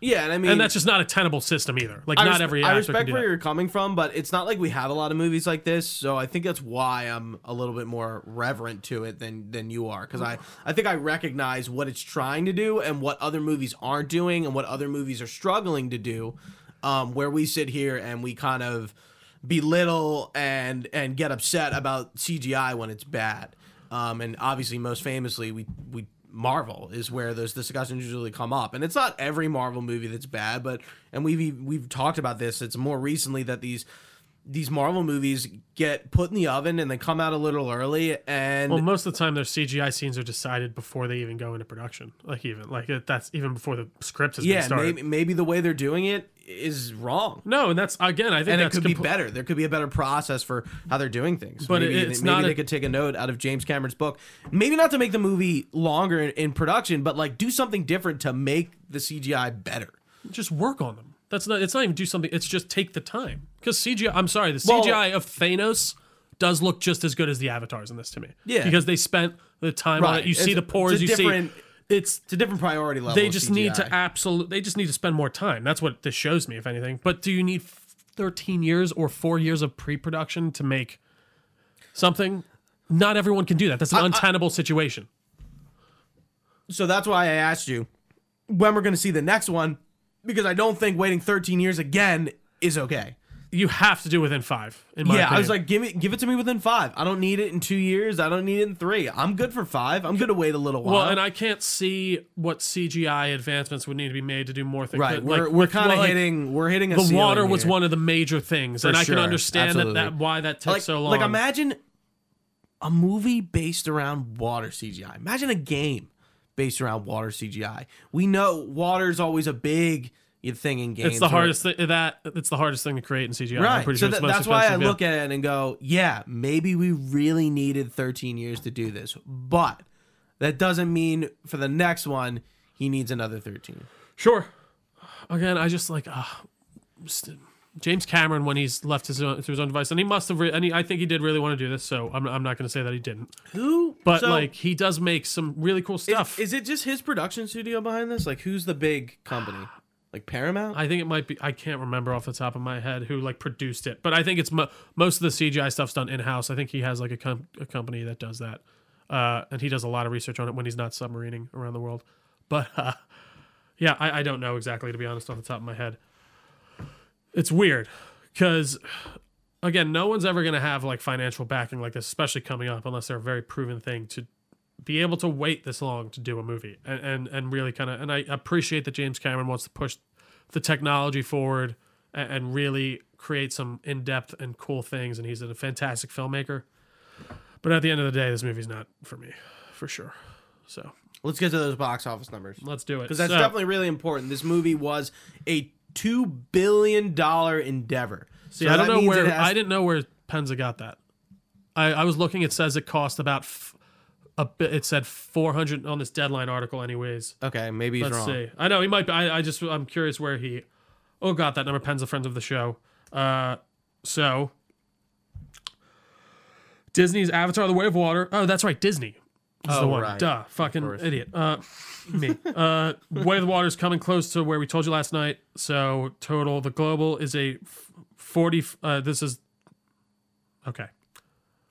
Yeah, and I mean, and that's just not a tenable system either. Like not every. I respect where you're coming from, but it's not like we have a lot of movies like this. So I think that's why I'm a little bit more reverent to it than you are, because I think I recognize what it's trying to do and what other movies aren't doing and what other movies are struggling to do. Where we sit here and we kind of belittle and get upset about CGI when it's bad, and obviously most famously we Marvel is where those discussions usually come up, and it's not every Marvel movie that's bad, but and we've talked about this. It's more recently that these Marvel movies get put in the oven and they come out a little early, and well, most of the time their CGI scenes are decided before they even go into production. Like that's even before the script has been started. Maybe the way they're doing it is wrong. No, and that's, again, I think and that's it could be better. There could be a better process for how they're doing things. But maybe, it's maybe not they could take a note out of James Cameron's book. Maybe not to make the movie longer in production, but like do something different to make the CGI better. Just work on them. That's not. It's not even do something. It's just take the time. Because CGI, I'm sorry, the CGI of Thanos does look just as good as the avatars in this to me. Yeah, because they spent the time on it. You see the pores. You see. It's a different priority level. They just need to absolutely. They just need to spend more time. That's what this shows me, if anything. But do you need 13 years or 4 years of pre-production to make something? Not everyone can do that. That's an untenable situation. So that's why I asked you when we're going to see the next one. Because I don't think waiting 13 years again is okay. You have to do within 5, in my opinion. I was like, give it to me within 5. I don't need it in 2 years. I don't need it in 3. I'm good for 5. I'm good to wait a little while. Well, and I can't see what CGI advancements would need to be made to do more things. Right, like, we're kind of hitting. We're hitting a ceiling. The water was one of the major things, and I can understand that why that took so long. Like, imagine a movie based around water CGI. Imagine a game based around water CGI. We know water's always a big thing in games. It's the hardest thing to create in CGI. Right. So that's why I look at it and go, yeah, maybe we really needed 13 years to do this. But that doesn't mean for the next one he needs another 13. Sure. Again, I just like James Cameron, when he's left to his own device, and he must have. I think he did really want to do this, so I'm not going to say that he didn't. But he does make some really cool stuff. Is it just his production studio behind this? Like, who's the big company? Like Paramount? I think it might be. I can't remember off the top of my head who produced it, but I think it's most of the CGI stuff's done in house. I think he has a company that does that, and he does a lot of research on it when he's not submarining around the world. But yeah, I don't know exactly, to be honest, off the top of my head. It's weird because, again, no one's ever going to have financial backing like this, especially coming up, unless they're a very proven thing, to be able to wait this long to do a movie. And really kind of... And I appreciate that James Cameron wants to push the technology forward and really create some in-depth and cool things, and he's a fantastic filmmaker. But at the end of the day, this movie's not for me, for sure. So let's get to those box office numbers. Let's do it. Because that's definitely really important. This movie was a $2 billion endeavor. See, so I don't know where I didn't know where Penza got that. I was looking. It says it cost about a bit. It said 400 on this Deadline article, anyways. Okay, maybe he's wrong. Let's see. I know he might be. I'm curious where he. Oh, got that number. Penza, friends of the show. So Disney's Avatar: The Way of Water. Oh, that's right, Disney. Is the one. Right. Duh, fucking idiot. Me. Way of the Water is coming close to where we told you last night. So total, the global is a 40. This is okay.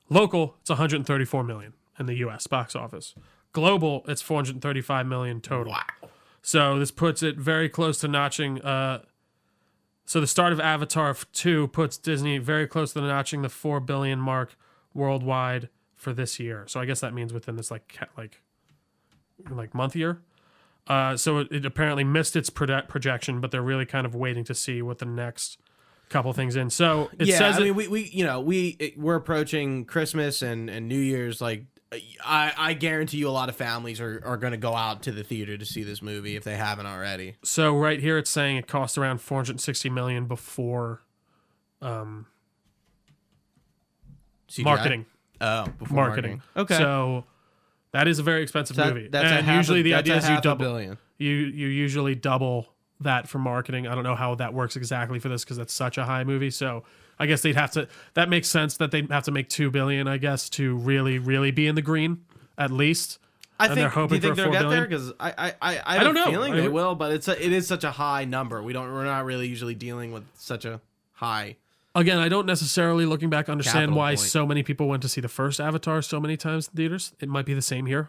Local, it's 134 million in the U.S. box office. Global, it's 435 million total. Wow. So this puts it very close to notching. So the start of Avatar 2 puts Disney very close to notching the 4 billion mark worldwide for this year. So I guess that means within this month year. So it apparently missed its projection, but they're really kind of waiting to see what the next couple things in. So it says, I mean, we're approaching Christmas and New Year's. Like, I guarantee you a lot of families are going to go out to the theater to see this movie if they haven't already. So right here, it's saying it costs around 460 million before CGI? Marketing. Oh, before marketing. Okay. So that is a very expensive movie. And usually the idea is you double. You usually double that for marketing. I don't know how that works exactly for this because that's such a high movie. So I guess they'd have to. That makes sense that they'd have to make $2 billion, I guess, to really, really be in the green at least. I think they'll get there because I don't know. Feeling they will, but it is such a high number. We're not really usually dealing with such a high. Again, I don't necessarily, looking back, understand why so many people went to see the first Avatar so many times in theaters. It might be the same here.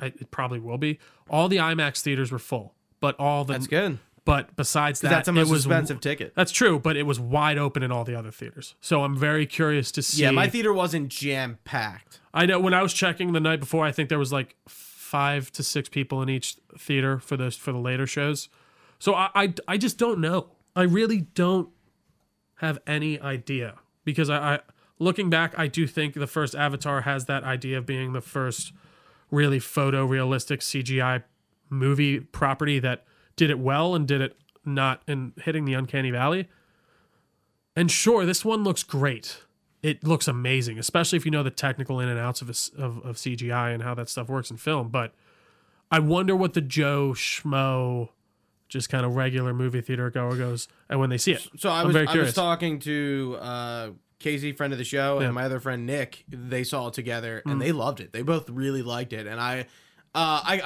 It probably will be. All the IMAX theaters were full, but all the... That's good. But besides that, that's a most expensive ticket. That's true, but it was wide open in all the other theaters. So I'm very curious to see... Yeah, my theater wasn't jam-packed. I know. When I was checking the night before, I think there was 5 to 6 people in each theater for the later shows. So I just don't know. I really don't have any idea, because I looking back, I do think the first Avatar has that idea of being the first really photorealistic CGI movie property that did it well and did it not and hitting the uncanny valley. And sure, this one looks great. It looks amazing, especially if you know the technical in and outs of CGI and how that stuff works in film. But I wonder what the Joe Schmo, just kind of regular movie theater goer goes, and when they see it. So I was talking to Casey, friend of the show, and my other friend Nick. They saw it together, and they loved it. They both really liked it, and I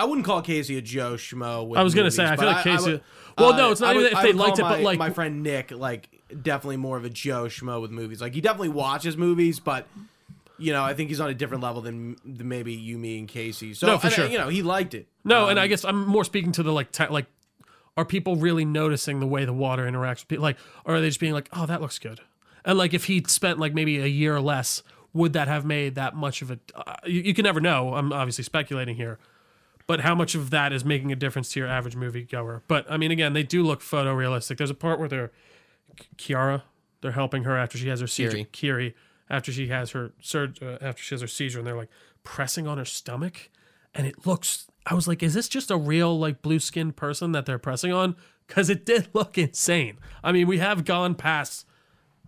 wouldn't call Casey a Joe Schmo. With I was going to say, I feel like Casey... no, it's not even if they liked it, but like... My friend Nick, like, definitely more of a Joe Schmo with movies. Like, he definitely watches movies, but, you know, I think he's on a different level than maybe you, me, and Casey. So, no, for sure. You know, he liked it. No, and I guess I'm more speaking to the, like, are people really noticing the way the water interacts with people? Like, or are they just being like, oh, that looks good? And, like, if he'd spent, like, maybe a year or less, would that have made that much of a... you can never know. I'm obviously speculating here. But how much of that is making a difference to your average movie goer? But I mean, again, they do look photorealistic. There's a part where they're Kiara, they're helping her after she has her seizure. Kiri, after she has her seizure, and they're like pressing on her stomach, and it looks. I was like, is this just a real like blue-skinned person that they're pressing on? Because it did look insane. I mean, we have gone past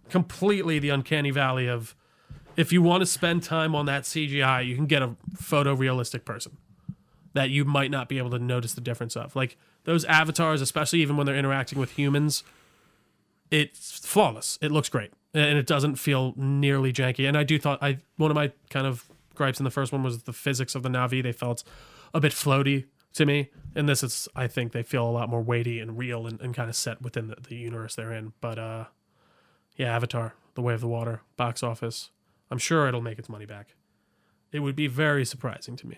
completely the uncanny valley of if you want to spend time on that CGI, you can get a photorealistic person that you might not be able to notice the difference of. Like, those avatars, especially even when they're interacting with humans, it's flawless. It looks great. And it doesn't feel nearly janky. And I do one of my kind of gripes in the first one was the physics of the Na'vi. They felt a bit floaty to me. And this is, I think, they feel a lot more weighty and real and kind of set within the universe they're in. But, yeah, Avatar, The Way of the Water, box office. I'm sure it'll make its money back. It would be very surprising to me,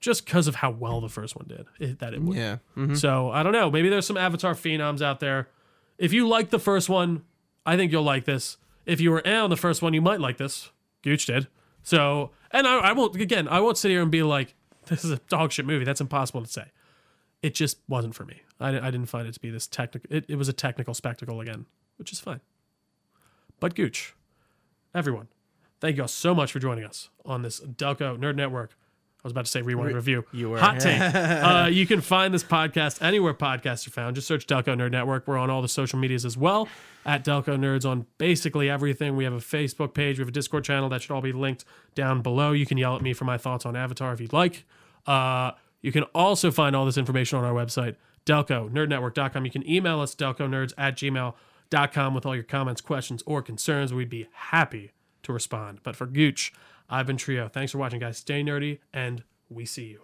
just because of how well the first one did, that it would. Yeah. Mm-hmm. So, I don't know. Maybe there's some Avatar phenoms out there. If you like the first one, I think you'll like this. If you were on the first one, you might like this. Gooch did. So, and I won't sit here and be like, this is a dog shit movie. That's impossible to say. It just wasn't for me. I didn't find it to be this technical. It was a technical spectacle again, which is fine. But Gooch, everyone, thank you all so much for joining us on this Delco Nerd Network. I was about to say rewind review. You were. Hot take. You can find this podcast anywhere podcasts are found. Just search Delco Nerd Network. We're on all the social medias as well, at Delco Nerds on basically everything. We have a Facebook page. We have a Discord channel. That should all be linked down below. You can yell at me for my thoughts on Avatar if you'd like. You can also find all this information on our website, DelcoNerdNetwork.com. You can email us, DelcoNerds@gmail.com, with all your comments, questions, or concerns. We'd be happy to respond. But for Gooch, I've been Trio. Thanks for watching, guys. Stay nerdy, and we see you.